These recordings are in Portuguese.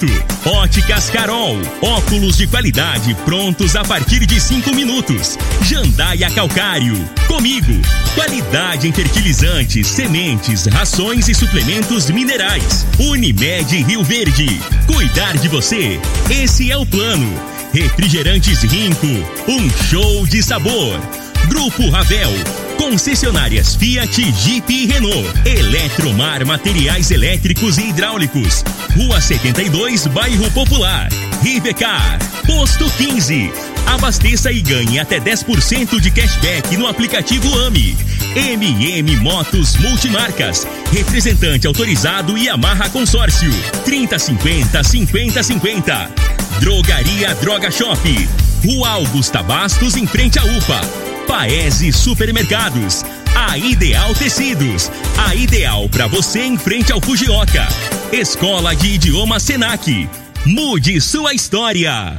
oferecimento. Óticas Carol, óculos de qualidade prontos a partir de 5 minutos. Jandaia Calcário, comigo. Qualidade em fertilizantes, sementes, rações e suplementos minerais. Unimed Rio Verde, cuidar de você. Esse é o plano. Refrigerantes Rinco, um show de sabor. Grupo Ravel, concessionárias Fiat, Jeep e Renault. Eletromar, materiais elétricos e hidráulicos. Rua 72, Bairro Popular. Rivecar, Posto 15. Abasteça e ganhe até 10% de cashback no aplicativo AMI. MM Motos Multimarcas, representante autorizado e Amarra Consórcio. 3050-5050. Drogaria Droga Shop, Rua Augusta Bastos, em frente à UPA. Paese Supermercados, a Ideal Tecidos, a Ideal pra você em frente ao Fujioka. Escola de Idioma Senac, mude sua história.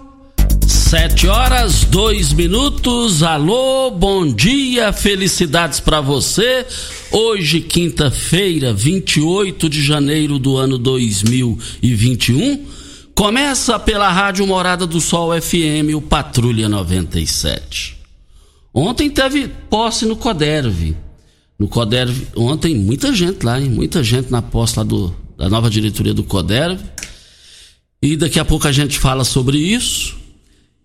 7:02. Alô, bom dia, felicidades pra você. Hoje, quinta-feira, 28 de janeiro do ano 2021. Começa pela Rádio Morada do Sol FM, o Patrulha 97. Ontem teve posse no Coderve. No Coderve, ontem, muita gente lá, hein? Muita gente na posse lá da nova diretoria do Coderve. E daqui a pouco a gente fala sobre isso.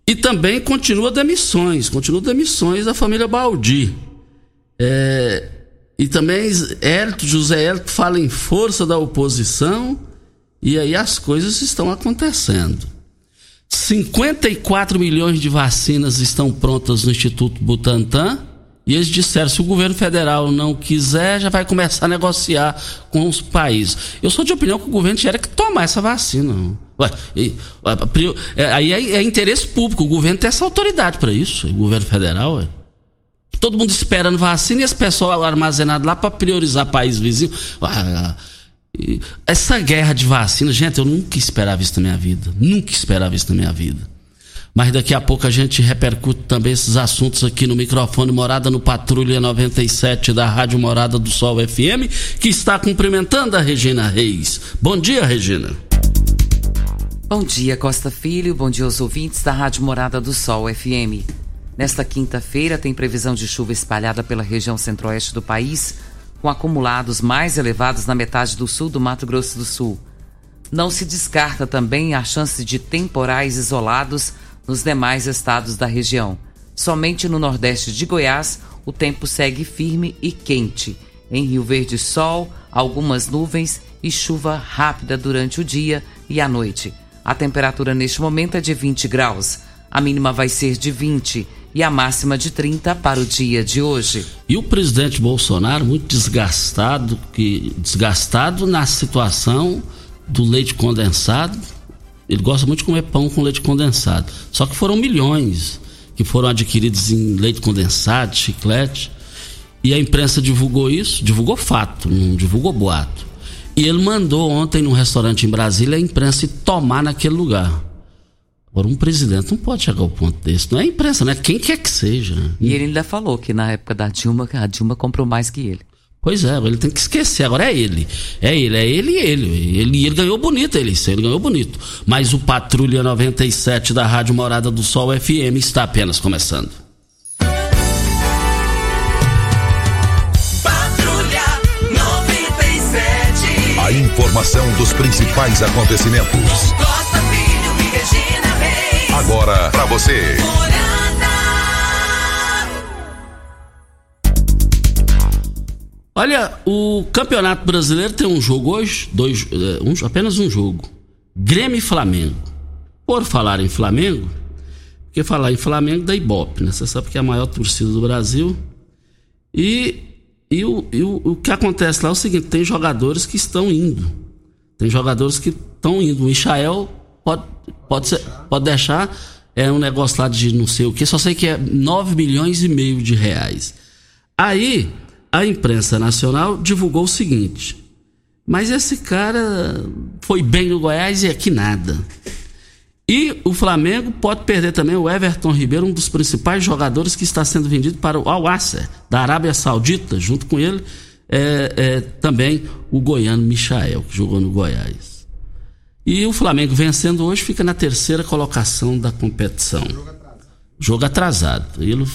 E também continua demissões da família Baldi. E também José Hélito fala em força da oposição, e aí as coisas estão acontecendo. 54 milhões de vacinas estão prontas no Instituto Butantan, e eles disseram, se o governo federal não quiser, já vai começar a negociar com os países. Eu sou de opinião que o governo tinha que tomar essa vacina. Ué, aí é interesse público, o governo tem essa autoridade para isso, o governo federal, ué. Todo mundo esperando vacina e esse pessoal armazenado lá para priorizar país vizinho. Ué, essa guerra de vacina, gente, eu nunca esperava isso na minha vida. Mas daqui a pouco a gente repercute também esses assuntos aqui no microfone Morada no Patrulha 97 da Rádio Morada do Sol FM, que está cumprimentando a Regina Reis. Bom dia, Regina. Bom dia, Costa Filho. Bom dia aos ouvintes da Rádio Morada do Sol FM. Nesta quinta-feira tem previsão de chuva espalhada pela região centro-oeste do país, com acumulados mais elevados na metade do sul do Mato Grosso do Sul. Não se descarta também a chance de temporais isolados nos demais estados da região. Somente no nordeste de Goiás, o tempo segue firme e quente. Em Rio Verde, sol, algumas nuvens e chuva rápida durante o dia e a noite. A temperatura neste momento é de 20 graus. A mínima vai ser de 20 e a máxima de 30 para o dia de hoje. E o presidente Bolsonaro, muito desgastado na situação do leite condensado. Ele gosta muito de comer pão com leite condensado. Só que foram milhões que foram adquiridos em leite condensado, chiclete. E a imprensa divulgou isso, divulgou fato, não divulgou boato. E ele mandou ontem num restaurante em Brasília a imprensa ir tomar naquele lugar. Agora, um presidente não pode chegar ao ponto desse. Não é a imprensa, né? Quem quer que seja. E ele ainda falou que na época da Dilma, a Dilma comprou mais que ele. Pois é, ele tem que esquecer, agora é ele. Ele ganhou bonito. Mas o Patrulha 97 da Rádio Morada do Sol FM está apenas começando. Patrulha 97. A informação dos principais acontecimentos. Costa Filho e Regina Reis. Agora pra você. Olha, o Campeonato Brasileiro tem um jogo hoje, apenas um jogo. Grêmio e Flamengo. Por falar em Flamengo, porque falar em Flamengo dá Ibope, né? Você sabe que é a maior torcida do Brasil. E o que acontece lá é o seguinte, tem jogadores que estão indo. O Michael Pode deixar. É um negócio lá de não sei o que, só sei que é 9 milhões e meio de reais. Aí, a imprensa nacional divulgou o seguinte: mas esse cara foi bem no Goiás e aqui nada. E o Flamengo pode perder também o Everton Ribeiro, um dos principais jogadores que está sendo vendido para o Al-Wasser, da Arábia Saudita. Junto com ele, também o goiano Michael, que jogou no Goiás. E o Flamengo vencendo hoje fica na terceira colocação da competição. Jogo atrasado. Ele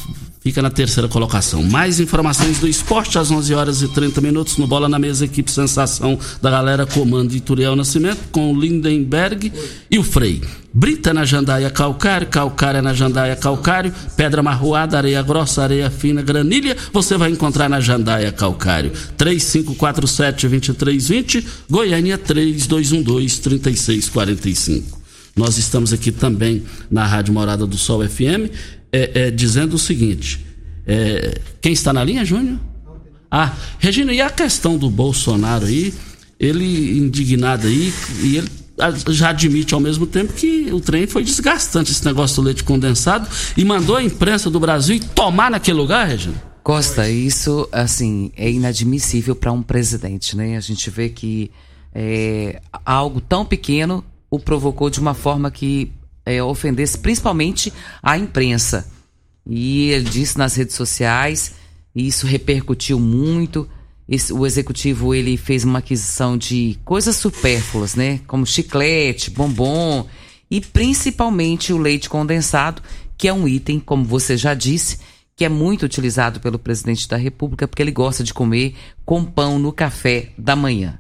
fica na terceira colocação. Mais informações do esporte às 11h30 no Bola na Mesa, equipe Sensação da Galera, comando Ituriel Nascimento, com o Lindenberg e o Frei. Brita na Jandaia Calcário, calcária na Jandaia Calcário, pedra marroada, areia grossa, areia fina, granilha, você vai encontrar na Jandaia Calcário. 3547-2320, Goiânia 3212-3645. Nós estamos aqui também na Rádio Morada do Sol FM, dizendo o seguinte, quem está na linha, Júnior? Ah, Regina, e a questão do Bolsonaro aí, ele indignado aí, e ele já admite ao mesmo tempo que o trem foi desgastante, esse negócio do leite condensado, e mandou a imprensa do Brasil tomar naquele lugar, Regina? Costa, isso, assim, é inadmissível para um presidente, né? A gente vê que algo tão pequeno o provocou de uma forma que ofendesse principalmente a imprensa. E ele disse nas redes sociais, e isso repercutiu muito. O executivo, ele fez uma aquisição de coisas supérfluas, né? Como chiclete, bombom e principalmente o leite condensado, que é um item, como você já disse, que é muito utilizado pelo presidente da República, porque ele gosta de comer com pão no café da manhã.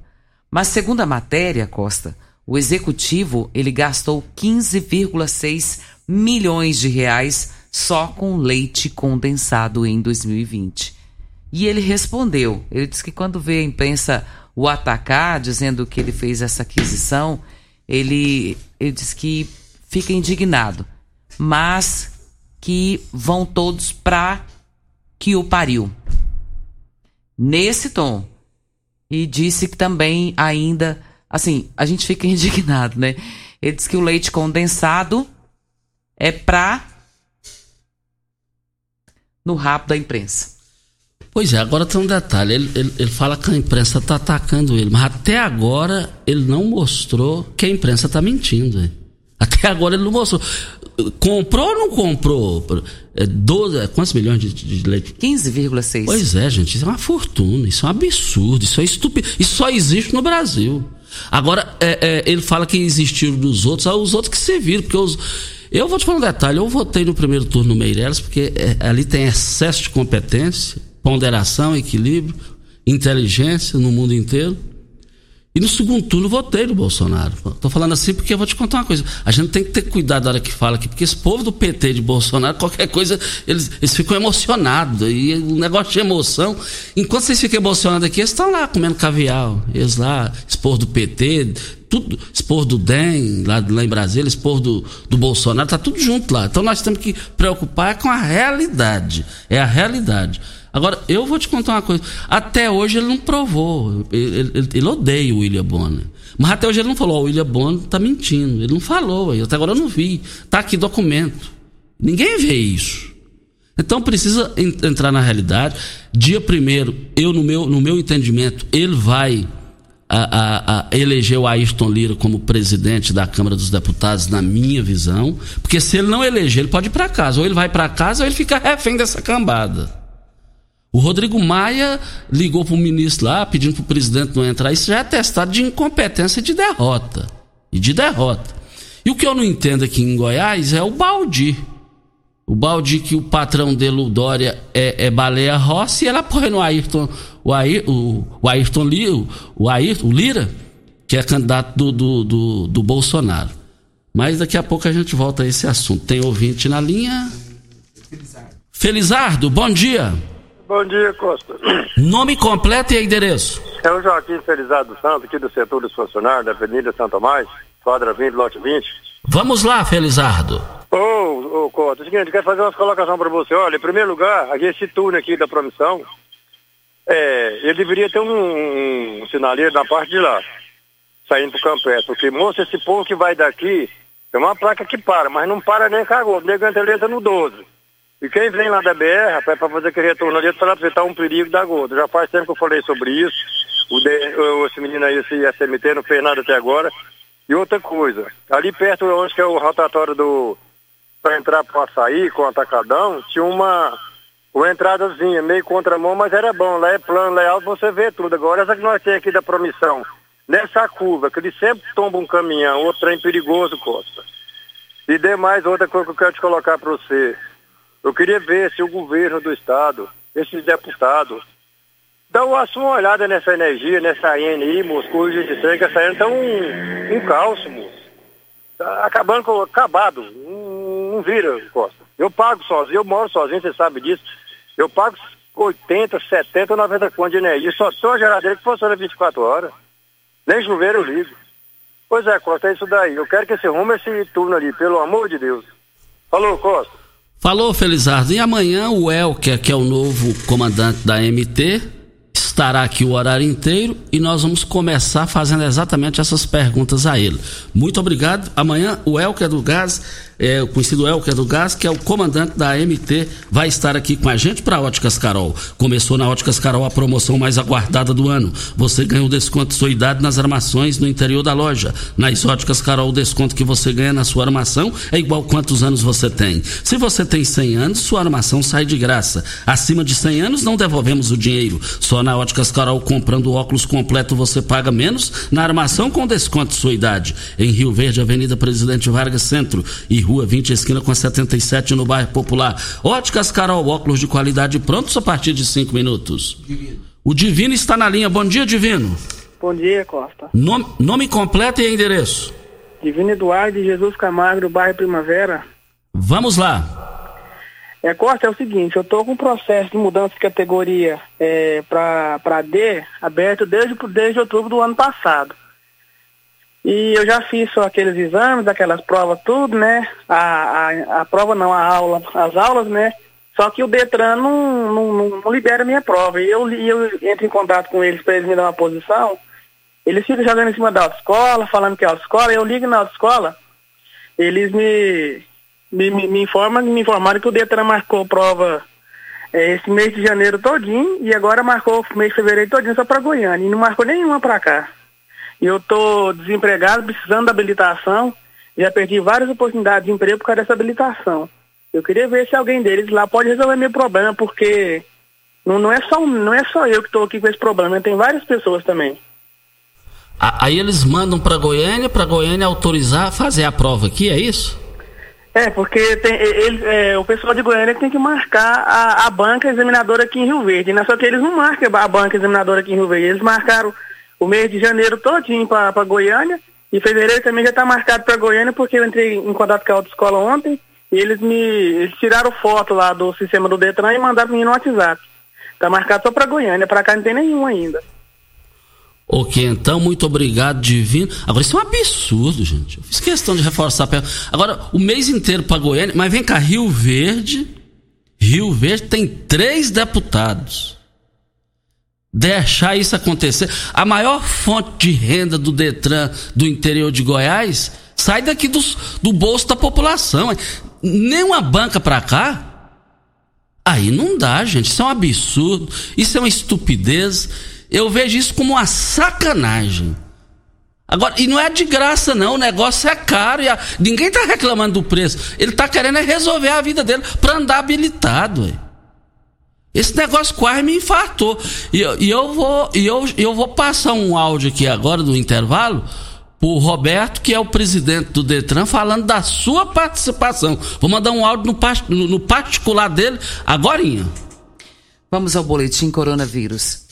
Mas segundo a matéria, Costa, o executivo, ele gastou 15,6 milhões de reais só com leite condensado em 2020. E ele respondeu, ele disse que quando vê a imprensa o atacar, dizendo que ele fez essa aquisição, ele disse que fica indignado, mas que vão todos pra que o pariu. Nesse tom. E disse que também ainda, assim, a gente fica indignado, né? Ele disse que o leite condensado é pra no rabo da imprensa. Pois é, agora tem um detalhe, ele fala que a imprensa está atacando ele, mas até agora ele não mostrou que a imprensa está mentindo. Hein? Até agora ele não mostrou. Comprou ou não comprou? 12, quantos milhões de leite? 15,6. Pois é, gente, isso é uma fortuna, isso é um absurdo, isso é estúpido, isso só existe no Brasil. Agora, ele fala que existiu dos outros, os outros que se viram, porque eu vou te falar um detalhe, eu votei no primeiro turno no Meirelles, porque ali tem excesso de competência, ponderação, equilíbrio, inteligência no mundo inteiro. E no segundo turno votei no Bolsonaro. Tô falando assim porque eu vou te contar uma coisa. A gente tem que ter cuidado na hora que fala aqui, porque esse povo do PT de Bolsonaro, qualquer coisa, eles ficam emocionados. E o negócio de emoção, enquanto vocês ficam emocionados aqui, eles estão lá comendo caviar. Eles lá, expor do PT, tudo, expor do DEM, lá em Brasília, expor do Bolsonaro, tá tudo junto lá. Então nós temos que preocupar com a realidade. É a realidade. Agora, eu vou te contar uma coisa. Até hoje ele não provou. Ele odeia o William Bonner. Mas até hoje ele não falou, o William Bonner tá mentindo. Ele não falou, até agora eu não vi. Tá aqui documento. Ninguém vê isso. Então precisa entrar na realidade. Dia 1º, no meu entendimento, ele vai eleger o Ayrton Lira como presidente da Câmara dos Deputados, na minha visão. Porque se ele não eleger, ele pode ir para casa. Ou ele vai para casa ou ele fica refém dessa cambada. O Rodrigo Maia ligou para o ministro lá, pedindo para o presidente não entrar. Isso já é testado de incompetência e de derrota. E o que eu não entendo aqui em Goiás é o Baldi. O Baldi, que o patrão dele, o Dória, é Baleia Rossi, e ele apoia no Ayrton Lira, que é candidato do Bolsonaro. Mas daqui a pouco a gente volta a esse assunto. Tem ouvinte na linha? Felizardo, bom dia. Bom dia, Costa. Nome completo e endereço. É o Joaquim Felizardo Santos, aqui do setor dos funcionários, da Avenida Santo Amaro, quadra 20, lote 20. Vamos lá, Felizardo. Ô, Costa, seguinte, quero fazer umas colocações para você. Olha, em primeiro lugar, esse turno aqui da promissão, ele deveria ter um sinaleiro na parte de lá, saindo pro Campestre, porque, moça, esse povo que vai daqui Tem uma placa que para, mas não para nem cagou. O nego entra no 12. E quem vem lá da BR, rapaz, para fazer aquele retorno ali, para apresentar um perigo da gorda. Já faz tempo que eu falei sobre isso. Esse menino aí, esse SMT, não fez nada até agora. E outra coisa, ali perto onde que é o rotatório do... para entrar para sair com o atacadão, tinha uma entradazinha, meio contramão, mas era bom. Lá é plano, lá é alto, você vê tudo. Agora, essa que nós temos aqui da promissão, nessa curva, que ele sempre tomba um caminhão, outro trem perigoso, Costa. E demais, outra coisa que eu quero te colocar para você. Eu queria ver se o governo do estado, esses deputados, dá uma olhada nessa energia, nessa ANI, Moscou e Judicê, que essa ANI tá um cálcio, tá acabando com... acabado. Não vira, Costa. Eu pago sozinho, eu moro sozinho, você sabe disso. Eu pago 80, 70, 90 conto de energia. Só sou a geladeira que funciona 24 horas. Nem chuveiro eu ligo. Pois é, Costa, é isso daí. Eu quero que você arrume esse turno ali, pelo amor de Deus. Falou, Costa. Falou, Felizardo. E amanhã o Elker, que é o novo comandante da MT, estará aqui o horário inteiro e nós vamos começar fazendo exatamente essas perguntas a ele. Muito obrigado. Amanhã o Elker do Gás, o conhecido Elker do Gás, que é o comandante da MT, vai estar aqui com a gente para Óticas Carol. Começou na Óticas Carol a promoção mais aguardada do ano. Você ganha um desconto de sua idade nas armações no interior da loja. Nas Óticas Carol, o desconto que você ganha na sua armação é igual quantos anos você tem. Se você tem 100 anos, sua armação sai de graça. Acima de 100 anos, não devolvemos o dinheiro. Só na Óticas Carol, comprando óculos completo, você paga menos na armação com desconto de sua idade. Em Rio Verde, Avenida Presidente Vargas Centro e Rua 20, esquina com a 77, no bairro Popular. Óticas Carol, óculos de qualidade prontos a partir de 5 minutos. Divino. O Divino está na linha. Bom dia, Divino. Bom dia, Costa. Nome completo e endereço. Divino Eduardo de Jesus Camargo, do bairro Primavera. Vamos lá. Costa, é o seguinte, eu estou com um processo de mudança de categoria para D, aberto desde outubro do ano passado. E eu já fiz aqueles exames, aquelas provas, tudo, né? A prova não, as aulas, né? Só que o Detran não libera a minha prova. E eu entro em contato com eles para eles me dar uma posição. Eles ficam jogando em cima da autoescola, falando que é autoescola. Eu ligo na autoescola, eles me informaram que o Detran marcou prova esse mês de janeiro todinho e agora marcou o mês de fevereiro todinho só para Goiânia e não marcou nenhuma para cá. Eu tô desempregado, precisando da habilitação, já perdi várias oportunidades de emprego por causa dessa habilitação. Eu queria ver se alguém deles lá pode resolver meu problema, porque não é só eu que estou aqui com esse problema, tem várias pessoas também. Aí eles mandam para Goiânia autorizar a fazer a prova aqui, é isso? Porque o pessoal de Goiânia tem que marcar a banca examinadora aqui em Rio Verde, né? Só que eles não marcam a banca examinadora aqui em Rio Verde. Eles marcaram o mês de janeiro todinho para Goiânia e fevereiro também já está marcado para Goiânia, porque eu entrei em contato com a autoescola ontem e eles tiraram foto lá do sistema do Detran e mandaram para mim no WhatsApp. Está marcado só para Goiânia, para cá não tem nenhum ainda. Ok, então, muito obrigado, Divino. Agora, isso é um absurdo, gente. Eu fiz questão de reforçar a pergunta. Agora, o mês inteiro para Goiânia, mas vem cá, Rio Verde tem 3 deputados. Deixar isso acontecer. A maior fonte de renda do Detran do interior de Goiás sai daqui do bolso da população. Nem uma banca para cá. Aí não dá, gente. Isso é um absurdo. Isso é uma estupidez. Eu vejo isso como uma sacanagem. Agora, e não é de graça não, o negócio é caro e ninguém está reclamando do preço. Ele está querendo é resolver a vida dele para andar habilitado. Ué. Esse negócio quase me infartou. E eu vou passar um áudio aqui agora do intervalo para o Roberto, que é o presidente do Detran, falando da sua participação. Vou mandar um áudio no particular dele agorinha. Vamos ao boletim coronavírus.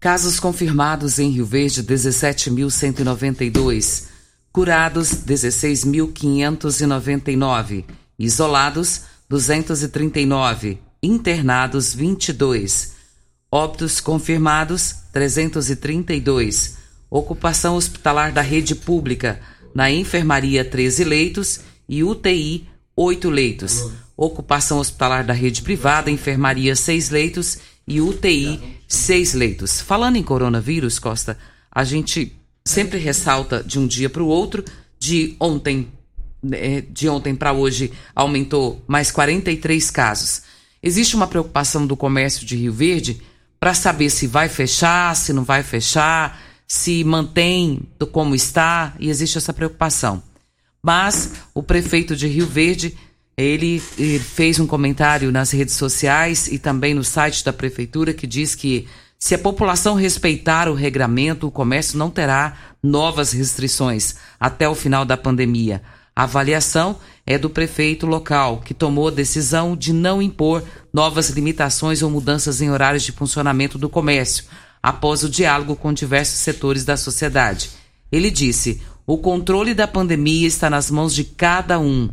Casos confirmados em Rio Verde, 17.192. Curados, 16.599. Isolados, 239. Internados, 22. Óbitos confirmados, 332. Ocupação hospitalar da rede pública. Na enfermaria, 13 leitos e UTI, 8 leitos. Ocupação hospitalar da rede privada, enfermaria, 6 leitos e UTI, 6 leitos. Falando em coronavírus, Costa, a gente sempre ressalta de um dia para o outro, de ontem de ontem para hoje aumentou mais 43 casos. Existe uma preocupação do comércio de Rio Verde para saber se vai fechar, se não vai fechar, se mantém como está, e existe essa preocupação. Mas o prefeito de Rio Verde, ele fez um comentário nas redes sociais e também no site da prefeitura que diz que se a população respeitar o regramento, o comércio não terá novas restrições até o final da pandemia. A avaliação é do prefeito local, que tomou a decisão de não impor novas limitações ou mudanças em horários de funcionamento do comércio, após o diálogo com diversos setores da sociedade. Ele disse: "O controle da pandemia está nas mãos de cada um",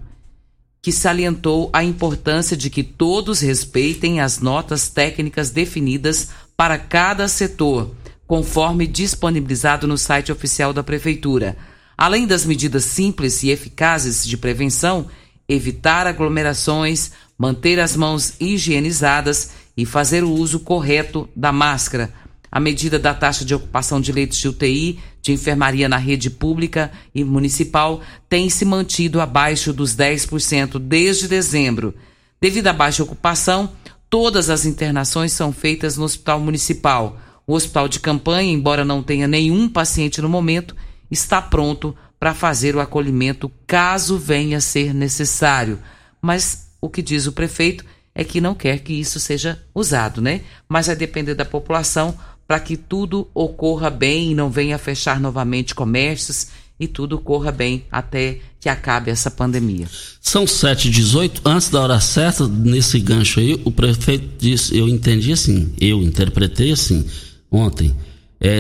que salientou a importância de que todos respeitem as notas técnicas definidas para cada setor, conforme disponibilizado no site oficial da Prefeitura. Além das medidas simples e eficazes de prevenção, evitar aglomerações, manter as mãos higienizadas e fazer o uso correto da máscara. A medida da taxa de ocupação de leitos de UTI, de enfermaria na rede pública e municipal, tem se mantido abaixo dos 10% desde dezembro. Devido à baixa ocupação, todas as internações são feitas no hospital municipal. O hospital de campanha, embora não tenha nenhum paciente no momento, está pronto para fazer o acolhimento caso venha a ser necessário. Mas o que diz o prefeito é que não quer que isso seja usado, né? Mas vai depender da população para que tudo ocorra bem e não venha a fechar novamente comércios e tudo corra bem até que acabe essa pandemia. São 7h18, antes da hora certa, nesse gancho aí, o prefeito disse, eu entendi assim, eu interpretei assim, ontem,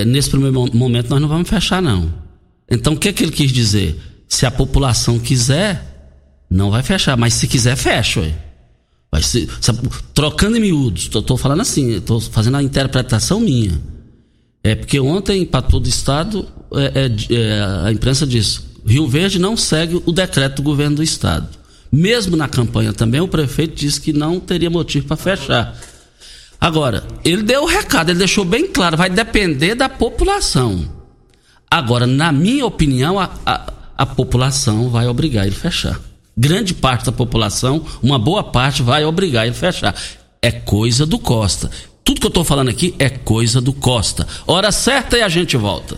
nesse primeiro momento nós não vamos fechar não. Então o que é que ele quis dizer? Se a população quiser, não vai fechar, mas se quiser, fecha, ué. Vai ser, trocando em miúdos, estou falando assim, estou fazendo a interpretação minha. É porque ontem, para todo o estado, a imprensa disse: Rio Verde não segue o decreto do governo do estado. Mesmo na campanha também, o prefeito disse que não teria motivo para fechar. Agora, ele deu o recado, ele deixou bem claro, vai depender da população. Agora, na minha opinião, a população vai obrigar ele a fechar. Grande parte da população, uma boa parte, vai obrigar ele a fechar. É coisa do Costa. Tudo que eu estou falando aqui é coisa do Costa. Hora certa e a gente volta.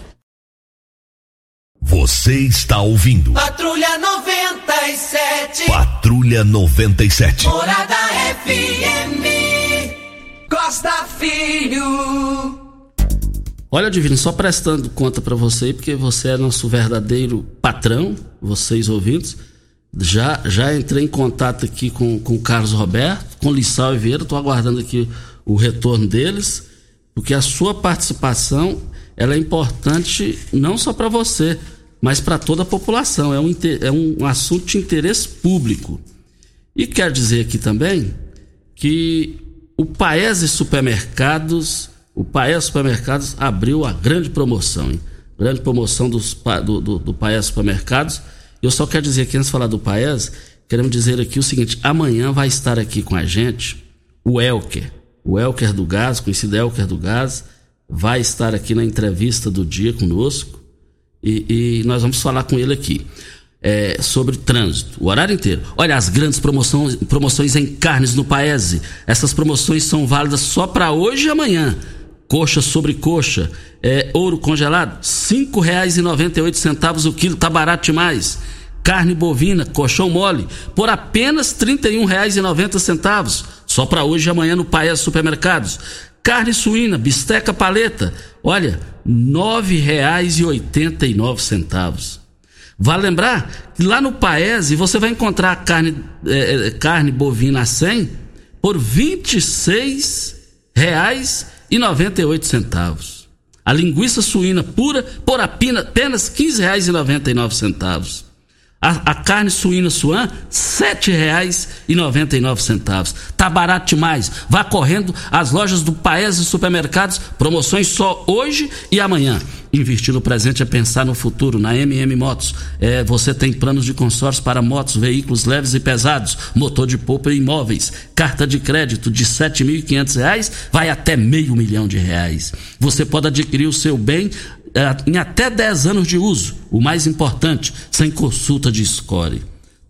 Você está ouvindo Patrulha 97. Patrulha 97. Morada FM. Costa Filho. Olha, Divino, só prestando conta para você, porque você é nosso verdadeiro patrão, vocês ouvintes. Já entrei em contato aqui com o Carlos Roberto, com o Lissauer Vieira, estou aguardando aqui o retorno deles, porque a sua participação ela é importante não só para você, mas para toda a população, é um assunto de interesse público. E quero dizer aqui também que o Paese Supermercados abriu a grande promoção, hein? Grande promoção do Paese Supermercados. Eu só quero dizer aqui, antes de falar do Paese, queremos dizer aqui o seguinte: amanhã vai estar aqui com a gente o Elker. O Elker do Gás, conhecido Elker do Gás, vai estar aqui na entrevista do dia conosco e nós vamos falar com ele aqui sobre trânsito, o horário inteiro. Olha, as grandes promoções em carnes no Paese. Essas promoções são válidas só para hoje e amanhã. Coxa sobre coxa, ouro congelado, R$5,98 o quilo, tá barato demais. Carne bovina, coxão mole, por apenas R$31,90, só para hoje e amanhã no Paese Supermercados. Carne suína, bisteca paleta, olha, R$9,89. Vale lembrar que lá no Paese você vai encontrar carne bovina a 100 por R$26,98. A linguiça suína pura por apenas R$15,99. A carne suína suã, R$7,99. Tá barato demais. Vá correndo às lojas do Paese e Supermercados. Promoções só hoje e amanhã. Investir no presente é pensar no futuro. Na MM Motos, você tem planos de consórcio para motos, veículos leves e pesados, motor de polpa e imóveis. Carta de crédito de R$7.500 vai até R$500.000. Você pode adquirir o seu bem em até 10 anos de uso. O mais importante, sem consulta de score.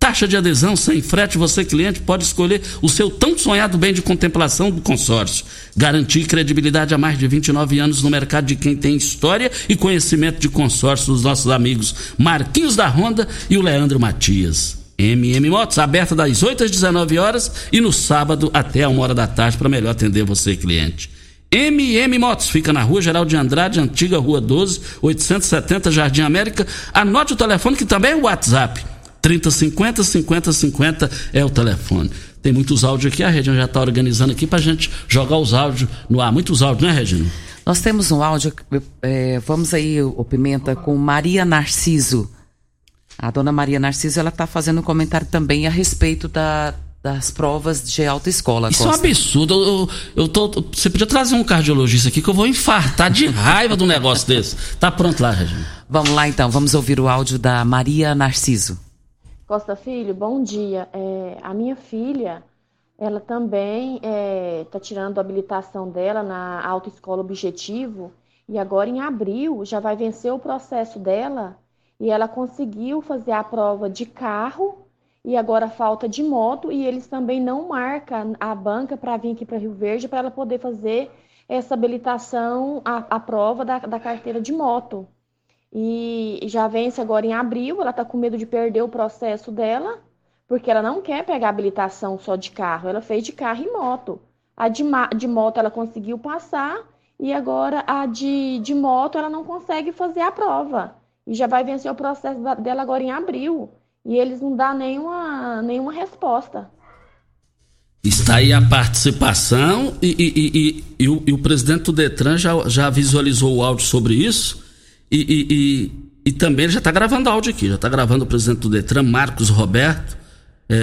taxa de adesão, sem frete, você, cliente, pode escolher o seu tão sonhado bem de contemplação do consórcio. Garantir credibilidade há mais de 29 anos no mercado de quem tem história e conhecimento de consórcio, dos nossos amigos Marquinhos da Ronda e o Leandro Matias. MM Motos, aberta das 8 às 19 horas e no sábado até 1 hora da tarde para melhor atender você, cliente. MM Motos, fica na Rua Geraldo de Andrade, antiga Rua 12, 870, Jardim América. Anote o telefone que também é o WhatsApp, 3050-5050 é o telefone. Tem muitos áudios aqui, a Regina já está organizando aqui pra gente jogar os áudios no ar. Muitos áudios, né, Regina? Nós temos um áudio, vamos aí, o Pimenta, com Maria Narciso. A dona Maria Narciso, ela está fazendo um comentário também a respeito das provas de autoescola. Isso, Costa, é um absurdo. Você podia trazer um cardiologista aqui que eu vou infartar de raiva de um negócio desse. Tá pronto lá, Regina. Vamos lá então, vamos ouvir o áudio da Maria Narciso. Costa Filho, bom dia. A minha filha, ela também está tirando a habilitação dela na autoescola Objetivo e agora em abril já vai vencer o processo dela. E ela conseguiu fazer a prova de carro e agora falta de moto. E eles também não marcam a banca para vir aqui para Rio Verde para ela poder fazer essa habilitação, a prova da carteira de moto. E já vence agora em abril, ela está com medo de perder o processo dela, porque ela não quer pegar a habilitação só de carro. Ela fez de carro e moto. A de moto ela conseguiu passar e agora a de moto ela não consegue fazer a prova. E já vai vencer o processo dela agora em abril. E eles não dão nenhuma resposta. Está aí a participação e o presidente do Detran já visualizou o áudio sobre isso. E também ele já está gravando áudio aqui. Já está gravando o presidente do Detran, Marcos Roberto.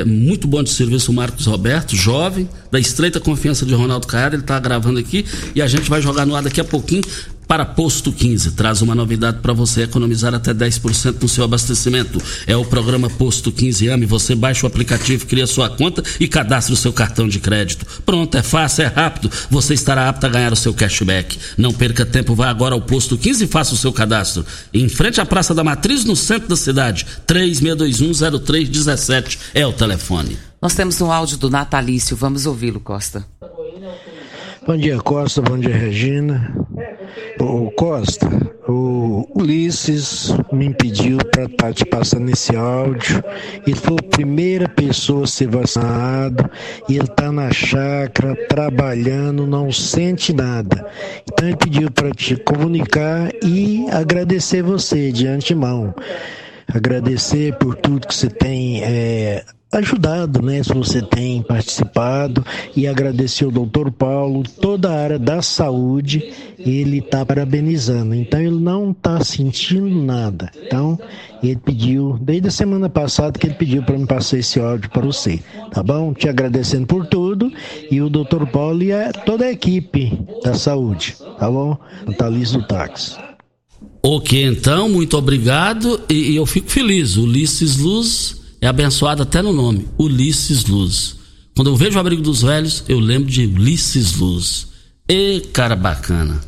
Muito bom de serviço o Marcos Roberto, jovem, da estreita confiança de Ronaldo Caiado. Ele está gravando aqui e a gente vai jogar no ar daqui a pouquinho. Para Posto 15, traz uma novidade para você economizar até 10% no seu abastecimento. É o programa Posto 15 AME. Você baixa o aplicativo, cria sua conta e cadastra o seu cartão de crédito. Pronto, é fácil, é rápido. Você estará apto a ganhar o seu cashback. Não perca tempo, vá agora ao Posto 15 e faça o seu cadastro. Em frente à Praça da Matriz, no centro da cidade. 36210317 é o telefone. Nós temos um áudio do Natalício. Vamos ouvi-lo, Costa. Bom dia, Costa. Bom dia, Regina. O Costa, o Ulisses me pediu para estar te passando esse áudio. Ele foi a primeira pessoa a ser vacinado e ele está na chácara, trabalhando, não sente nada. Então ele pediu para te comunicar e agradecer você de antemão. Agradecer por tudo que você tem ajudado, né? Se você tem participado, e agradecer ao doutor Paulo, toda a área da saúde, ele está parabenizando. Então ele não está sentindo nada. Então ele pediu, desde a semana passada que ele pediu para me passar esse áudio para você, tá bom? Te agradecendo por tudo, e o doutor Paulo e toda a equipe da saúde, tá bom? Natalício do Táxi. Ok, então, muito obrigado e eu fico feliz. Ulisses Luz é abençoado até no nome, Ulisses Luz. Quando eu vejo o Abrigo dos Velhos, eu lembro de Ulisses Luz. E cara bacana.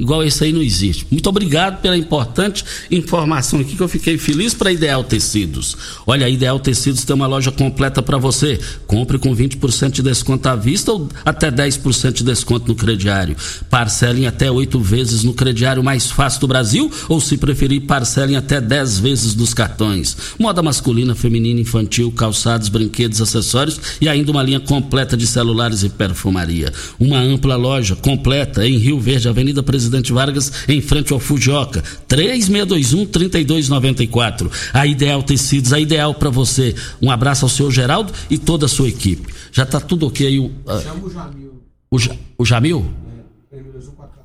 Igual esse aí não existe. Muito obrigado pela importante informação aqui, que eu fiquei feliz, para Ideal Tecidos. Olha, a Ideal Tecidos tem uma loja completa para você. Compre com 20% de desconto à vista ou até 10% de desconto no crediário. Parcelem até 8 vezes no crediário mais fácil do Brasil, ou se preferir, parcelem até 10 vezes nos cartões. Moda masculina, feminina, infantil, calçados, brinquedos, acessórios e ainda uma linha completa de celulares e perfumaria. Uma ampla loja completa em Rio Verde, Avenida Presidente Vargas, em frente ao Fujioka. 3621-3294. A Ideal Tecidos, a ideal para você. Um abraço ao seu Geraldo e toda a sua equipe. Já tá tudo ok aí. Chama o Jamil. O Jamil?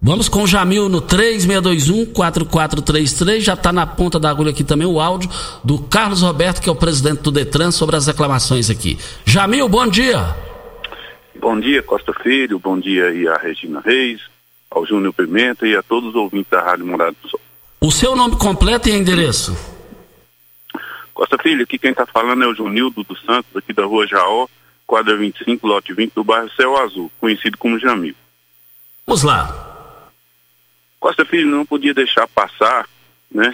Vamos com o Jamil no 3621-4433. Já tá na ponta da agulha aqui também o áudio do Carlos Roberto, que é o presidente do Detran, sobre as reclamações aqui. Jamil, bom dia. Bom dia, Costa Filho. Bom dia aí a Regina Reis, ao Júnior Pimenta e a todos os ouvintes da Rádio Morada do Sol. O seu nome completo e endereço? Costa Filho, aqui quem está falando é o Junildo dos Santos, aqui da Rua Jaó, quadra 25, lote 20, do bairro Céu Azul, conhecido como Jamil. Vamos lá. Costa Filho, não podia deixar passar, né,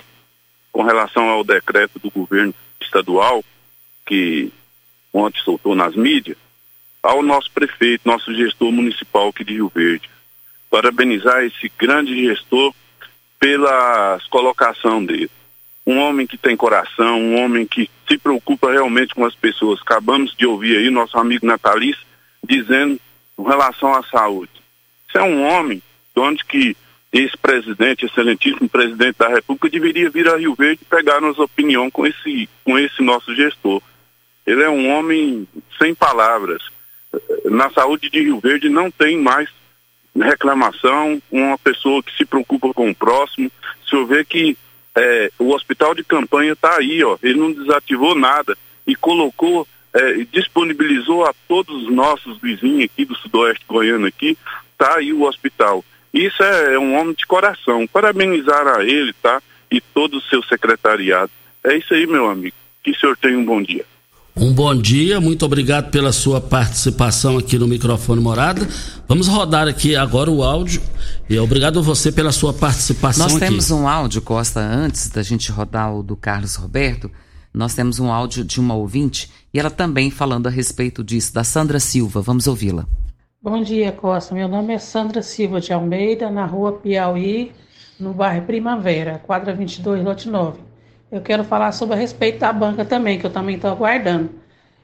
com relação ao decreto do governo estadual, que ontem soltou nas mídias, ao nosso prefeito, nosso gestor municipal aqui de Rio Verde. Parabenizar esse grande gestor pelas colocação dele. Um homem que tem coração, um homem que se preocupa realmente com as pessoas. Acabamos de ouvir aí nosso amigo Natalício dizendo em relação à saúde. Isso é um homem onde que esse presidente, excelentíssimo presidente da República, deveria vir a Rio Verde e pegar nossa opinião com esse nosso gestor. Ele é um homem sem palavras. Na saúde de Rio Verde não tem mais reclamação, uma pessoa que se preocupa com o próximo. Se eu ver que o hospital de campanha está aí, ó, ele não desativou nada e colocou, disponibilizou a todos os nossos vizinhos aqui do sudoeste goiano aqui, está aí o hospital. Isso é um homem de coração. Parabenizar a ele, tá? E todo o seu secretariado. É isso aí, meu amigo. Que o senhor tenha um bom dia. Um bom dia, muito obrigado pela sua participação aqui no microfone Morada. Vamos rodar aqui agora o áudio e obrigado a você pela sua participação aqui. Nós temos um áudio, Costa, antes da gente rodar o do Carlos Roberto, nós temos um áudio de uma ouvinte e ela também falando a respeito disso, da Sandra Silva. Vamos ouvi-la. Bom dia, Costa. Meu nome é Sandra Silva de Almeida, na rua Piauí, no bairro Primavera, quadra 22, lote 9. Eu quero falar sobre a respeito da banca também, que eu também estou aguardando.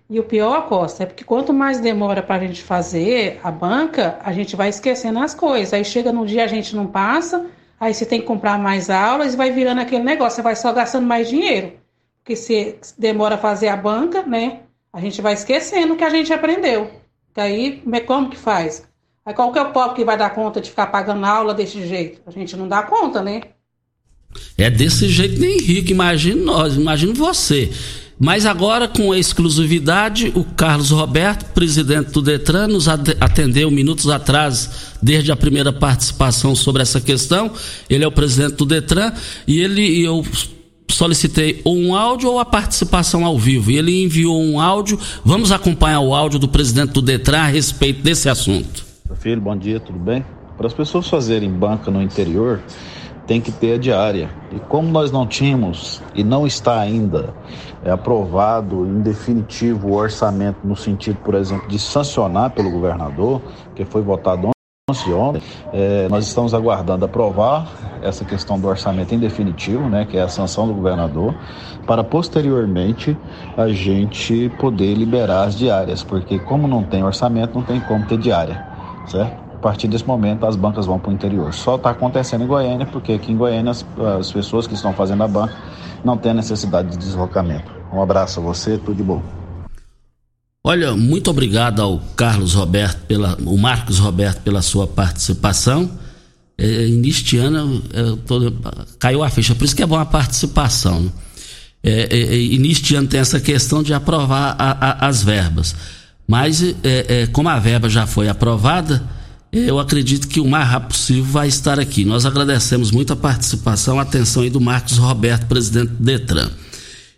E o pior, Costa, é porque quanto mais demora para a gente fazer a banca, a gente vai esquecendo as coisas. Aí chega num dia a gente não passa, aí você tem que comprar mais aulas e vai virando aquele negócio, você vai só gastando mais dinheiro. Porque se demora a fazer a banca, né, a gente vai esquecendo o que a gente aprendeu. Daí, como que faz? Aí qual que é o pobre que vai dar conta de ficar pagando aula desse jeito? A gente não dá conta, né? É desse jeito nem rico, imagino nós, imagino você. Mas agora, com exclusividade, o Carlos Roberto, presidente do Detran, nos atendeu minutos atrás, desde a primeira participação sobre essa questão. Ele é o presidente do Detran e eu solicitei ou um áudio ou a participação ao vivo. E ele enviou um áudio. Vamos acompanhar o áudio do presidente do Detran a respeito desse assunto. Filho, bom dia, tudo bem? Para as pessoas fazerem banca no interior, tem que ter a diária. E como nós não tínhamos, e não está ainda aprovado em definitivo o orçamento no sentido, por exemplo, de sancionar pelo governador, que foi votado ontem, nós estamos aguardando aprovar essa questão do orçamento em definitivo, né, que é a sanção do governador, para posteriormente a gente poder liberar as diárias, porque como não tem orçamento, não tem como ter diária, certo? A partir desse momento as bancas vão para o interior. Só está acontecendo em Goiânia, porque aqui em Goiânia as pessoas que estão fazendo a banca não têm necessidade de deslocamento. Um abraço a você, tudo de bom. Olha, muito obrigado ao Carlos Roberto, o Marcos Roberto pela sua participação. Inistiano, caiu a ficha, por isso que é bom a participação, né? Inistiano tem essa questão de aprovar as verbas, mas como a verba já foi aprovada, eu acredito que o mais rápido possível vai estar aqui. Nós agradecemos muito a participação, a atenção aí do Marcos Roberto, presidente do Detran.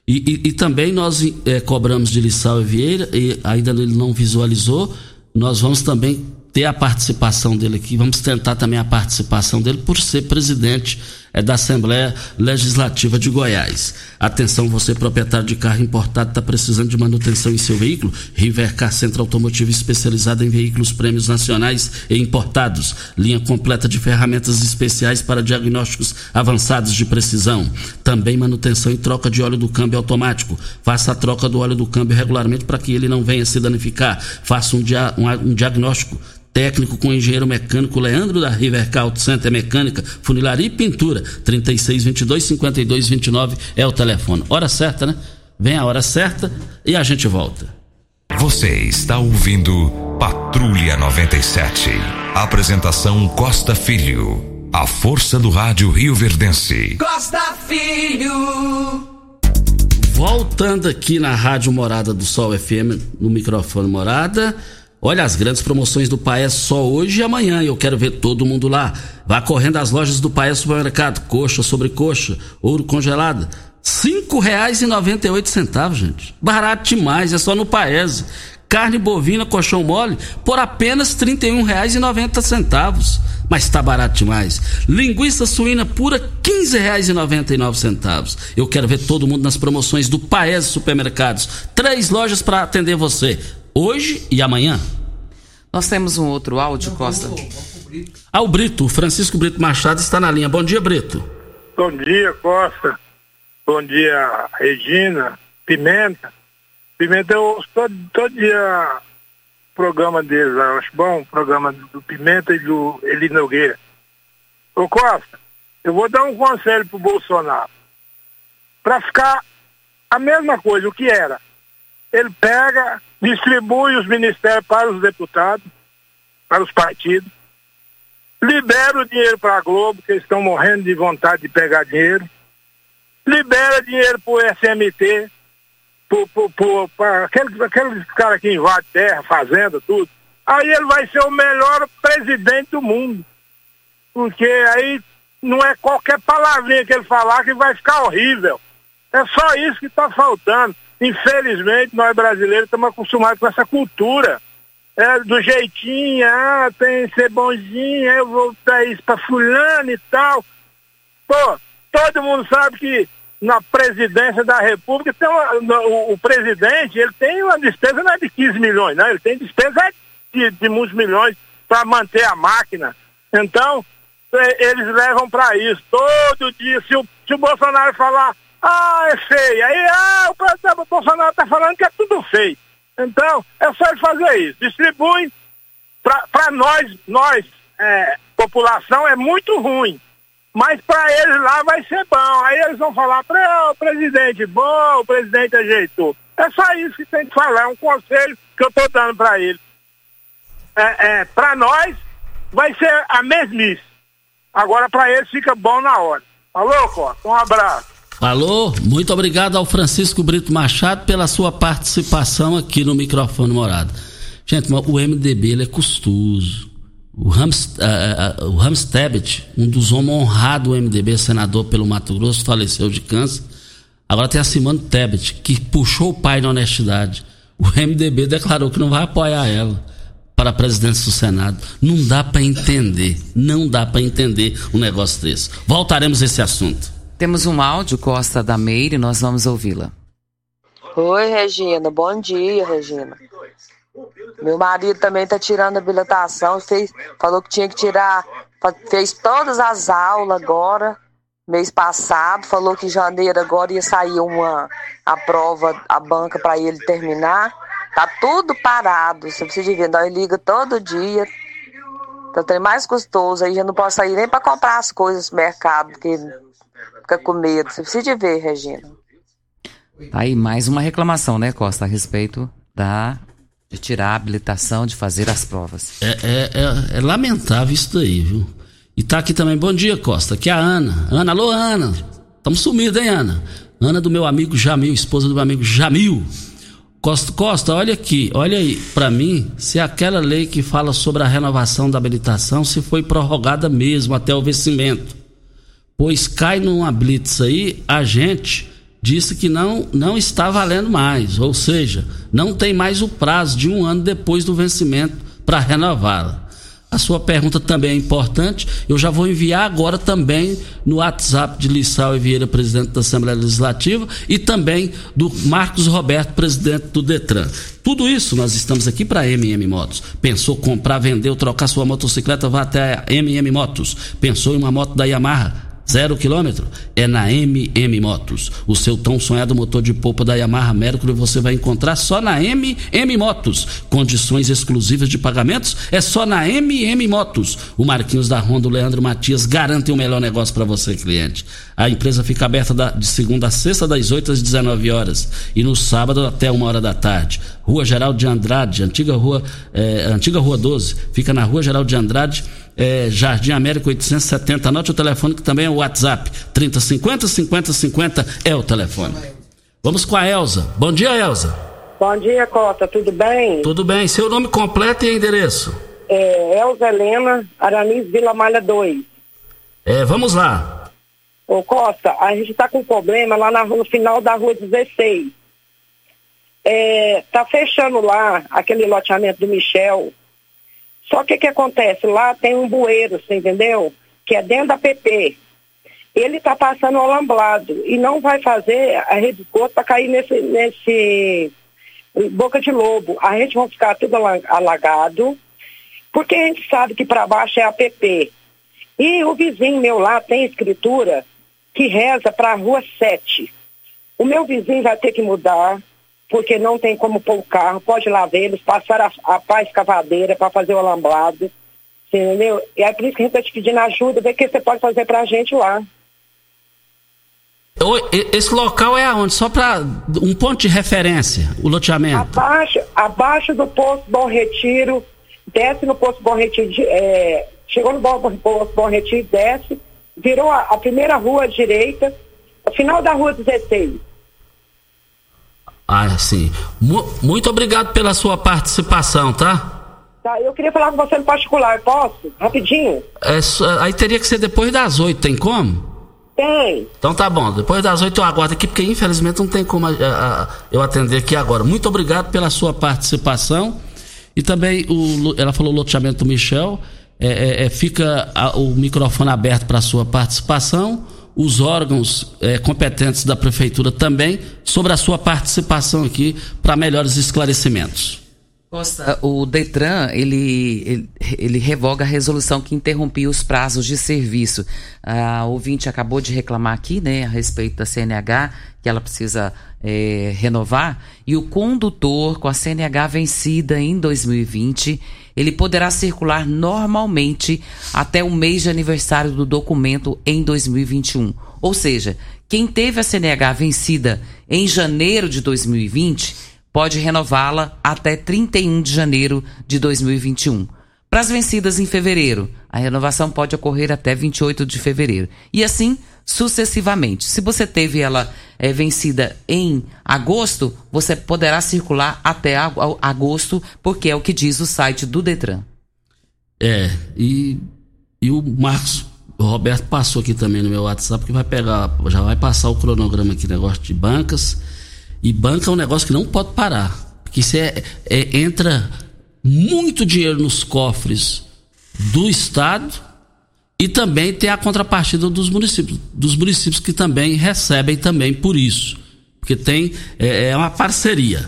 E também nós cobramos de Lissauer Vieira, e ainda ele não visualizou, nós vamos também ter a participação dele aqui, vamos tentar também a participação dele por ser presidente da Assembleia Legislativa de Goiás. Atenção, você proprietário de carro importado, está precisando de manutenção em seu veículo? Rivercar, centro automotivo especializado em veículos prêmios nacionais e importados. Linha completa de ferramentas especiais para diagnósticos avançados de precisão. Também manutenção e troca de óleo do câmbio automático. Faça a troca do óleo do câmbio regularmente para que ele não venha se danificar. Faça um diagnóstico técnico com o engenheiro mecânico Leandro da Rivercar Auto Center Mecânica, Funilaria e Pintura. 3622-5229 é o telefone. Hora certa, né? Vem a hora certa e a gente volta. Você está ouvindo Patrulha 97. Apresentação Costa Filho. A força do rádio rioverdense. Costa Filho. Voltando aqui na Rádio Morada do Sol FM, no microfone Morada. Olha, as grandes promoções do Paes só hoje e amanhã, eu quero ver todo mundo lá. Vá correndo às lojas do Paes Supermercado, coxa sobre coxa, ouro congelado, R$5,98, gente. Barato demais, é só no Paes. carne bovina, coxão mole, por apenas R$ 31,90. Mas está barato demais. Linguiça suína pura, R$ 15,99. Eu quero ver todo mundo nas promoções do Paese Supermercados. 3 lojas para atender você, hoje e amanhã. Nós temos um outro áudio, Costa. Ah, o Brito, Francisco Brito Machado está na linha. Bom dia, Brito. Bom dia, Costa. Bom dia, Regina, Pimenta. Pimenta, eu ouço todo dia o programa deles lá. Eu acho bom o programa do Pimenta e do Eli Nogueira. Ô Costa, eu vou dar um conselho pro Bolsonaro. Pra ficar a mesma coisa, o que era? Ele pega, distribui os ministérios para os deputados, para os partidos, libera o dinheiro para a Globo, que eles estão morrendo de vontade de pegar dinheiro, libera dinheiro para o SMT, para aqueles caras que invadem terra, fazenda, tudo. Aí ele vai ser o melhor presidente do mundo, porque aí não é qualquer palavrinha que ele falar que vai ficar horrível. É só isso que está faltando. Infelizmente, nós brasileiros estamos acostumados com essa cultura. É, do jeitinho, ah, tem que ser bonzinho, eu vou dar isso pra fulano e tal. Pô, todo mundo sabe que na presidência da República, tem o presidente, ele tem uma despesa não é de 15 milhões, não, ele tem despesa de muitos milhões para manter a máquina. Então, eles levam para isso. Todo dia, se o Bolsonaro falar, ah, é feio, aí o Bolsonaro tá falando que é tudo feio. Então, é só ele fazer isso. Distribui. Para nós, população, é muito ruim. Mas para eles lá vai ser bom. Aí eles vão falar, o presidente bom, o presidente ajeitou. É só isso que tem que falar. É um conselho que eu estou dando para eles. Para nós, vai ser a mesmice. Agora, para eles, fica bom na hora. Alô, Costa? Um abraço. Alô, muito obrigado ao Francisco Brito Machado pela sua participação aqui no microfone Morada. Gente, o MDB ele é custoso. O Ramos Tebet, um dos homens honrados do MDB, senador pelo Mato Grosso, faleceu de câncer. Agora tem a Simone Tebet, que puxou o pai na honestidade. O MDB declarou que não vai apoiar ela para a presidência do Senado. Não dá para entender um negócio desse. Voltaremos a esse assunto. Temos um áudio, Costa, da Meire, nós vamos ouvi-la. Oi, Regina. Bom dia, Regina. Meu marido também está tirando habilitação, falou que tinha que tirar, fez todas as aulas agora, mês passado, falou que em janeiro agora ia sair a prova, a banca para ele terminar. Tá tudo parado, você precisa ver, nós liga todo dia. Então tem mais custoso, aí já não posso sair nem para comprar as coisas no mercado, porque... Fica com medo, você precisa de ver, Regina. Tá aí mais uma reclamação, né, Costa, a respeito de tirar a habilitação, de fazer as provas. É lamentável isso daí, viu? E tá aqui também, bom dia, Costa, aqui é a Ana. Ana, alô, Ana. Estamos sumidos, hein, Ana? Ana do meu amigo Jamil, esposa do meu amigo Jamil. Costa, olha aqui, olha aí, pra mim, se aquela lei que fala sobre a renovação da habilitação se foi prorrogada mesmo até o vencimento. Pois cai numa blitz aí, a gente disse que não está valendo mais, ou seja, não tem mais o prazo de 1 ano depois do vencimento para renová-la. A sua pergunta também é importante, eu já vou enviar agora também no WhatsApp de Lissauer Vieira, presidente da Assembleia Legislativa, e também do Marcos Roberto, presidente do Detran. Tudo isso nós estamos aqui para a MM Motos. Pensou comprar, vender ou trocar sua motocicleta, vá até a MM Motos. Pensou em uma moto da Yamaha? 0 quilômetro? É na MM Motos. O seu tão sonhado motor de polpa da Yamaha Mercury você vai encontrar só na MM Motos. Condições exclusivas de pagamentos é só na MM Motos. O Marquinhos da Honda, o Leandro Matias garantem o melhor negócio para você, cliente. A empresa fica aberta de segunda a sexta, das 8 às 19 horas e no sábado até 1 hora da tarde. Rua Geraldo de Andrade, antiga Rua 12, fica na Rua Geraldo de Andrade, Jardim América 870, anote o telefone que também é o WhatsApp, 3050-5050 é o telefone. Vamos com a Elza. Bom dia, Elza. Bom dia, Costa, tudo bem? Tudo bem, seu nome completo e endereço? Elza Helena, Aranis Vila Malha 2. Vamos lá. Ô Costa, a gente tá com problema lá no final da Rua 16. tá fechando lá aquele loteamento do Michel. Só que o que acontece? Lá tem um bueiro, você entendeu? Que é dentro da PP. Ele tá passando alambrado e não vai fazer a rede de esgoto para cair nesse boca de lobo. A gente vai ficar tudo alagado, porque a gente sabe que para baixo é a PP. E o vizinho meu lá tem escritura que reza para a rua 7. O meu vizinho vai ter que mudar, porque não tem como pôr o carro, pode ir lá ver, eles passaram a pá escavadeira para fazer o alambrado, entendeu? E é por isso que a gente está te pedindo ajuda, ver o que você pode fazer para a gente lá. Esse local é aonde? Só para um ponto de referência, o loteamento. Abaixo do posto Bom Retiro, desce no posto Bom Retiro, chegou no posto Bom Retiro, desce, virou a primeira rua à direita, o final da rua 16. Ah, sim. Muito obrigado pela sua participação, tá? Tá, eu queria falar com você no particular, posso? Rapidinho? Aí teria que ser depois das 8, tem como? Tem. Então tá bom, depois das 8 eu aguardo aqui, porque infelizmente não tem como eu atender aqui agora. Muito obrigado pela sua participação. E também, ela falou o loteamento do Michel, fica o microfone aberto para sua participação. Os órgãos competentes da prefeitura também, sobre a sua participação aqui, para melhores esclarecimentos. Costa, o Detran, ele revoga a resolução que interrompia os prazos de serviço. A ouvinte acabou de reclamar aqui, né, a respeito da CNH, que ela precisa renovar, e o condutor com a CNH vencida em 2020, ele poderá circular normalmente até o mês de aniversário do documento em 2021. Ou seja, quem teve a CNH vencida em janeiro de 2020... pode renová-la até 31 de janeiro de 2021. Para as vencidas em fevereiro, a renovação pode ocorrer até 28 de fevereiro. E assim, sucessivamente. Se você teve ela vencida em agosto, você poderá circular até agosto, porque é o que diz o site do Detran. E o Marcos Roberto passou aqui também no meu WhatsApp, que vai pegar, já vai passar o cronograma aqui, negócio de bancas. E banca é um negócio que não pode parar, porque isso entra muito dinheiro nos cofres do Estado e também tem a contrapartida dos municípios que também recebem também por isso, porque tem é uma parceria.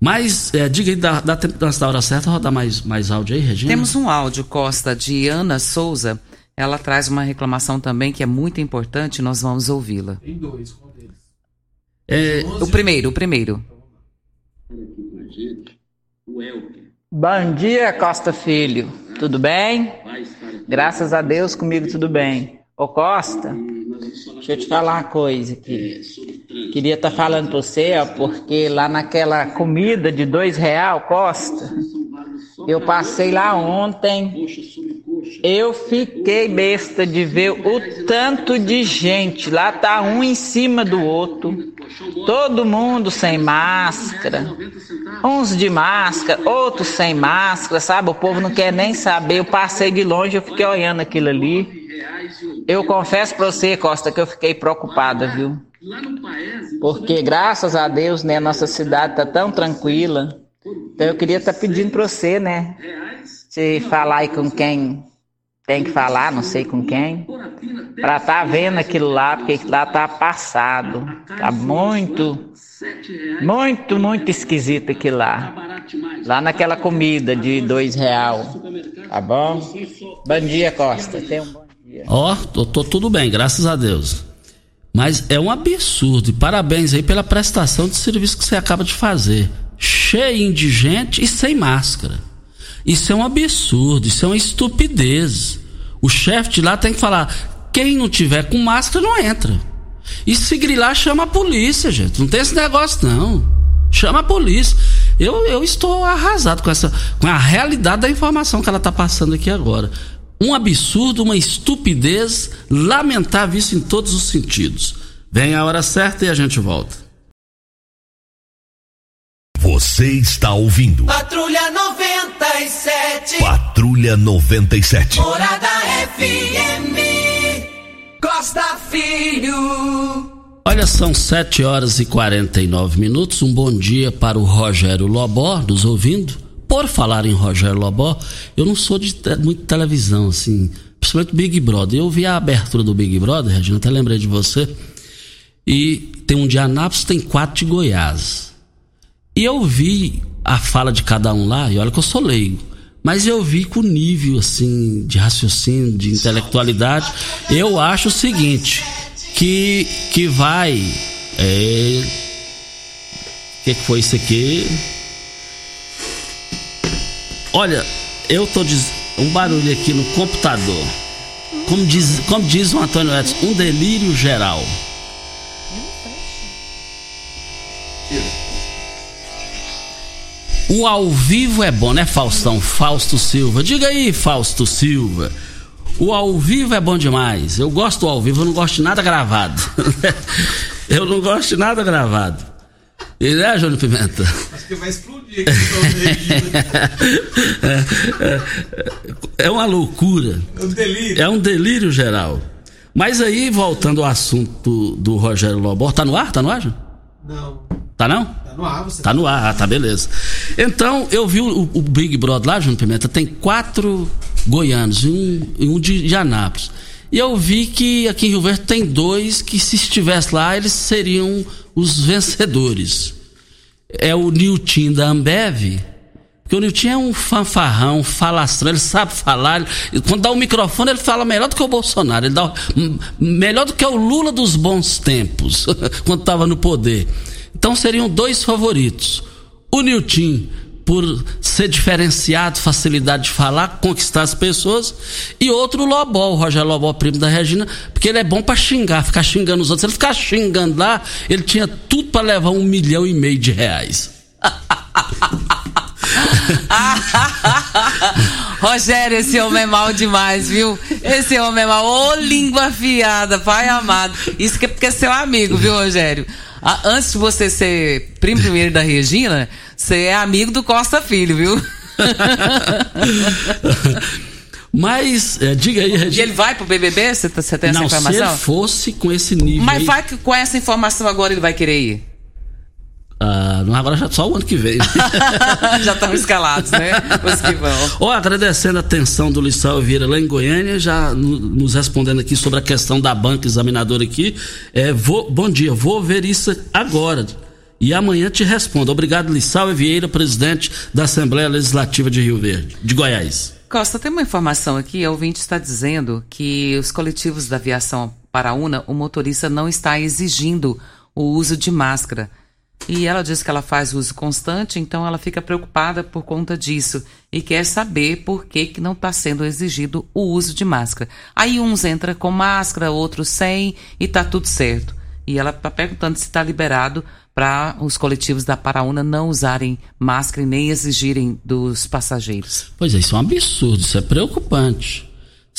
Mas diga aí, dá tempo da hora certa, rodar mais áudio aí, Regina? Temos um áudio, Costa, de Ana Souza. Ela traz uma reclamação também que é muito importante, nós vamos ouvi-la. Tem dois, qual deles? O primeiro. Bom dia, Costa Filho. Tudo bem? Graças a Deus, comigo tudo bem. Ô Costa, deixa eu te falar uma coisa aqui. Queria estar falando para você, porque lá naquela comida de R$2, Costa, eu passei lá ontem. Eu fiquei besta de ver o tanto de gente. Lá tá um em cima do outro. Todo mundo sem máscara. Uns de máscara, outros sem máscara, sabe? O povo não quer nem saber. Eu passei de longe, eu fiquei olhando aquilo ali. Eu confesso pra você, Costa, que eu fiquei preocupada, viu? Porque graças a Deus, né, a nossa cidade tá tão tranquila. Então eu queria estar pedindo pra você, né? Se falar aí com quem tem que falar, não sei com quem, para estar vendo aquilo lá, porque aquilo lá tá passado. Tá muito esquisito aquilo lá. Lá naquela comida de R$2. Tá bom? Bom dia, Costa. Tenha um bom dia. Tô tudo bem, graças a Deus. Mas é um absurdo. E parabéns aí pela prestação de serviço que você acaba de fazer. Cheio de gente e sem máscara. Isso é um absurdo, isso é uma estupidez. O chefe de lá tem que falar: quem não tiver com máscara não entra. E se grilar, chama a polícia, gente. Não tem esse negócio, não. Chama a polícia. Eu estou arrasado com a realidade da informação que ela está passando aqui agora. Um absurdo, uma estupidez, lamentável isso em todos os sentidos. Vem a hora certa e a gente volta. Você está ouvindo Patrulha 97. Patrulha 97. Morada FM. Costa Filho. Olha, são 7 horas e 49 minutos. Um bom dia para o Rogério Lobão, nos ouvindo. Por falar em Rogério Lobão, eu não sou de muito televisão, assim, principalmente Big Brother. Eu vi a abertura do Big Brother, Regina, até lembrei de você. E tem um de Anápolis, tem 4 de Goiás. E eu vi a fala de cada um lá, e olha que eu sou leigo, mas eu vi com nível, assim, de raciocínio, de intelectualidade. Eu acho o seguinte, que vai... que foi isso aqui? Olha, eu tô dizendo... um barulho aqui no computador. Como diz o Antônio Edson, um delírio geral. O ao vivo é bom, né, Faustão? Fausto Silva. Diga aí, Fausto Silva. O ao vivo é bom demais. Eu gosto do ao vivo, eu não gosto de nada gravado. Eu não gosto de nada gravado. E né, Júnior Pimenta? Acho que vai explodir aqui. É uma loucura. É um delírio. É um delírio geral. Mas aí, voltando ao assunto do Rogério Lobão, tá no ar? Tá no ar, Júnior? Não. Tá não? Tá no ar, você. Tá no ar, tá, beleza. Então, eu vi o Big Brother lá, Júnior Pimenta, tem 4 goianos e um de Anápolis. E eu vi que aqui em Rio Verde tem 2 que, se estivesse lá, eles seriam os vencedores. É o Nilton da Ambev, porque o Nilton é um fanfarrão, falastrão, ele sabe falar, quando dá o microfone ele fala melhor do que o Bolsonaro, ele dá melhor do que o Lula dos bons tempos, quando estava no poder. Então seriam 2 favoritos. O Nilton, por ser diferenciado, facilidade de falar, conquistar as pessoas. E outro, o Lobão, o Rogério Lobão, primo da Regina, porque ele é bom pra xingar, ficar xingando os outros. Se ele ficar xingando lá, ele tinha tudo pra levar 1,5 milhão de reais. Rogério, esse homem é mal demais, viu? Esse homem é mal. Ô, língua afiada, pai amado. Isso que é porque é seu amigo, viu, Rogério? Antes de você ser primo primeiro da Regina, você é amigo do Costa Filho, viu? Mas, diga aí, Regina. E ele vai pro BBB? Você tem essa informação? Não, se ele fosse com esse nível. Mas aí... vai que com essa informação agora ele vai querer ir? Agora já só o ano que vem. Já estão escalados, né? Os que vão. Agradecendo a atenção do Lissauer Vieira lá em Goiânia, já nos respondendo aqui sobre a questão da banca examinadora aqui. Bom dia, vou ver isso agora e amanhã te respondo. Obrigado, Lissauer Vieira, presidente da Assembleia Legislativa de Rio Verde, de Goiás. Costa, tem uma informação aqui, a ouvinte está dizendo que os coletivos da aviação Paraúna, o motorista não está exigindo o uso de máscara. E ela diz que ela faz uso constante, então ela fica preocupada por conta disso e quer saber por que não está sendo exigido o uso de máscara. Aí uns entram com máscara, outros sem, e está tudo certo. E ela está perguntando se está liberado para os coletivos da Paraúna não usarem máscara e nem exigirem dos passageiros. Pois é, isso é um absurdo, isso é preocupante.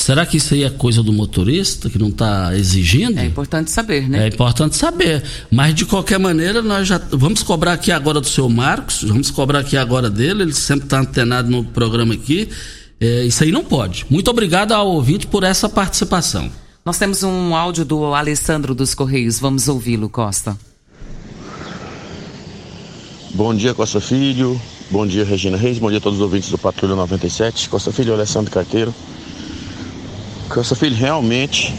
Será que isso aí é coisa do motorista que não está exigindo? É importante saber, né? É importante saber. Mas, de qualquer maneira, nós já vamos cobrar aqui agora do seu Marcos, vamos cobrar aqui agora dele, ele sempre está antenado no programa aqui. Isso aí não pode. Muito obrigado ao ouvinte por essa participação. Nós temos um áudio do Alessandro dos Correios. Vamos ouvi-lo, Costa. Bom dia, Costa Filho. Bom dia, Regina Reis. Bom dia a todos os ouvintes do Patrulha 97. Costa Filho, Alessandro Carteiro. Costa Filho, realmente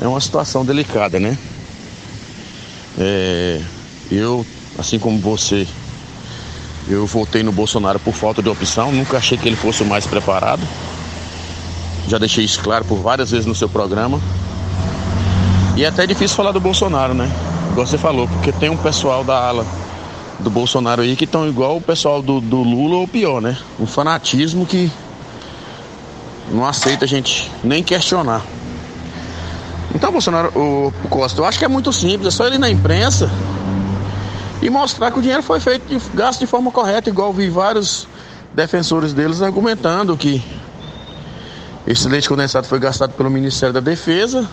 é uma situação delicada, né? Eu, assim como você, eu votei no Bolsonaro por falta de opção. Nunca achei que ele fosse o mais preparado. Já deixei isso claro por várias vezes no seu programa. E é até difícil falar do Bolsonaro, né? Igual você falou, porque tem um pessoal da ala do Bolsonaro aí que estão igual o pessoal do Lula ou pior, né? Um fanatismo que... não aceita a gente nem questionar. Então, Bolsonaro, o Costa, eu acho que é muito simples, é só ele ir na imprensa e mostrar que o dinheiro foi feito, gasto de forma correta, igual vi vários defensores deles argumentando que esse leite condensado foi gastado pelo Ministério da Defesa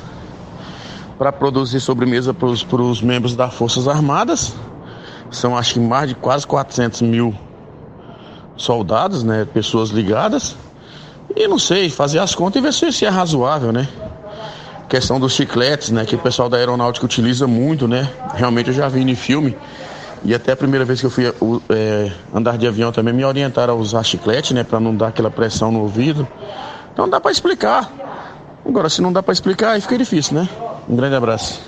para produzir sobremesa para os membros das Forças Armadas. São, acho que, mais de quase 400 mil soldados, né, pessoas ligadas. E não sei, fazer as contas e ver se é razoável, né? questão dos chicletes, né, que o pessoal da aeronáutica utiliza muito, né? Realmente eu já vi em filme. E até a primeira vez que eu fui andar de avião também me orientaram a usar chiclete, né, para não dar aquela pressão no ouvido. Então dá para explicar. Agora, se não dá para explicar, aí fica difícil, né? Um grande abraço.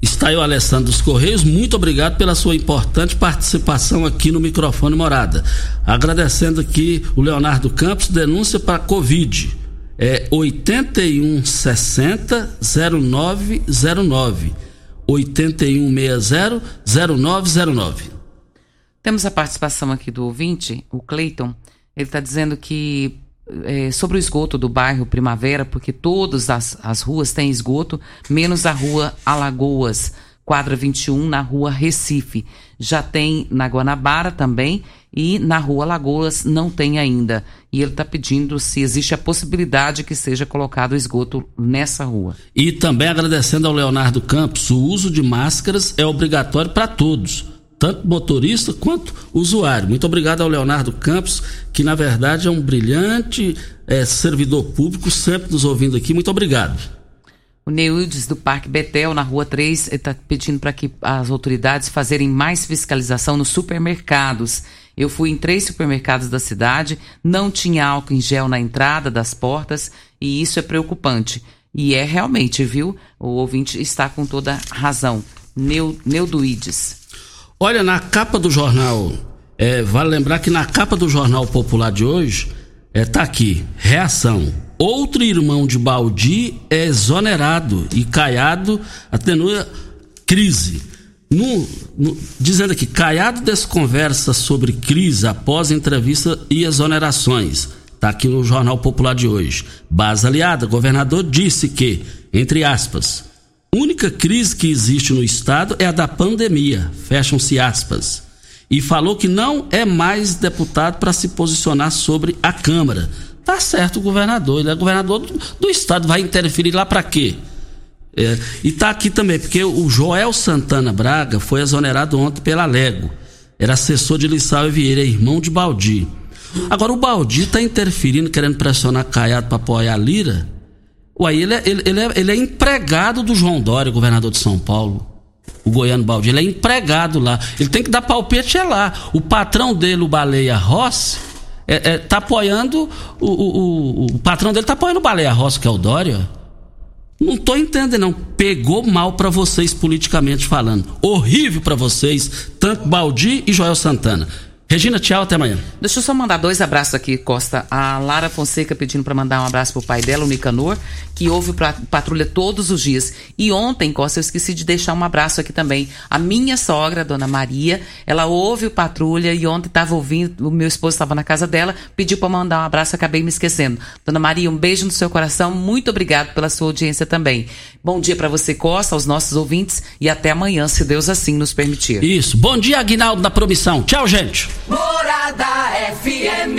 Está aí o Alessandro dos Correios, muito obrigado pela sua importante participação aqui no microfone Morada. Agradecendo aqui o Leonardo Campos, denúncia para Covid, 8160-0909, 8160-0909. Temos a participação aqui do ouvinte, o Cleiton. Ele está dizendo que sobre o esgoto do bairro Primavera, porque todas as ruas têm esgoto, menos a rua Alagoas, quadra 21, na rua Recife. Já tem na Guanabara também, e na rua Alagoas não tem ainda. E ele está pedindo se existe a possibilidade que seja colocado esgoto nessa rua. E também agradecendo ao Leonardo Campos, o uso de máscaras é obrigatório para todos, tanto motorista quanto usuário. Muito obrigado ao Leonardo Campos, que na verdade é um brilhante servidor público, sempre nos ouvindo aqui. Muito obrigado. O Neudes do Parque Betel, na Rua 3, está pedindo para que as autoridades fazerem mais fiscalização nos supermercados. Eu fui em 3 supermercados da cidade, não tinha álcool em gel na entrada das portas, e isso é preocupante. E é realmente, viu? O ouvinte está com toda razão. Neuduides. Olha, na capa do jornal, vale lembrar que na capa do Jornal Popular de hoje, tá aqui, reação. Outro irmão de Baldi é exonerado e Caiado atenua crise. Dizendo aqui, Caiado desconversa sobre crise após entrevista e exonerações. Tá aqui no Jornal Popular de hoje. Base aliada, governador disse que, entre aspas, única crise que existe no estado é a da pandemia, fecham-se aspas. E falou que não é mais deputado para se posicionar sobre a Câmara. Tá certo o governador, ele é governador do estado, vai interferir lá para quê? E tá aqui também, porque o Joel Santana Braga foi exonerado ontem pela Lego. Era assessor de Lissauer Vieira, irmão de Baldi. Agora o Baldi tá interferindo, querendo pressionar Caiado para apoiar a Lira. Ué, ele é empregado do João Dória, governador de São Paulo, o goiano Baldi, ele é empregado lá, ele tem que dar palpite lá. O patrão dele, o Baleia Rossi, tá apoiando o patrão dele, tá apoiando o Baleia Rossi, que é o Dória. Não tô entendendo, não. Pegou mal pra vocês politicamente falando, horrível pra vocês, tanto Baldi e Joel Santana. Regina, tchau, até amanhã. Deixa eu só mandar 2 abraços aqui, Costa. A Lara Fonseca pedindo para mandar um abraço pro pai dela, o Nicanor, que ouve Patrulha todos os dias. E ontem, Costa, eu esqueci de deixar um abraço aqui também. A minha sogra, Dona Maria, ela ouve o Patrulha e ontem estava ouvindo, o meu esposo estava na casa dela, pediu para mandar um abraço, acabei me esquecendo. Dona Maria, um beijo no seu coração, muito obrigado pela sua audiência também. Bom dia para você, Costa, aos nossos ouvintes, e até amanhã, se Deus assim nos permitir. Isso, bom dia, Aguinaldo da Promissão. Tchau, gente. Morada FM.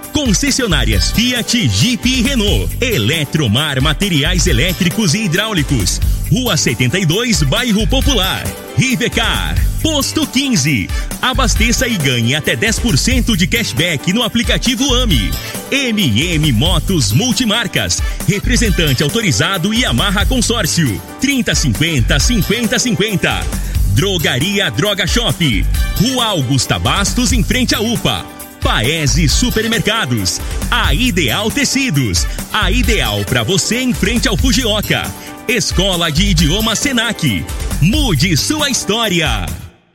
Concessionárias Fiat, Jeep e Renault. Eletromar, materiais elétricos e hidráulicos. Rua 72, Bairro Popular. Rivecar, Posto 15. Abasteça e ganhe até 10% de cashback no aplicativo AMI. MM Motos Multimarcas. Representante autorizado e Amarra Consórcio. 3050-5050. Drogaria Droga Shop. Rua Augusta Bastos, em frente à UPA. Paese Supermercados, a Ideal Tecidos, a Ideal para você em frente ao Fujioka, Escola de Idioma Senac, mude sua história.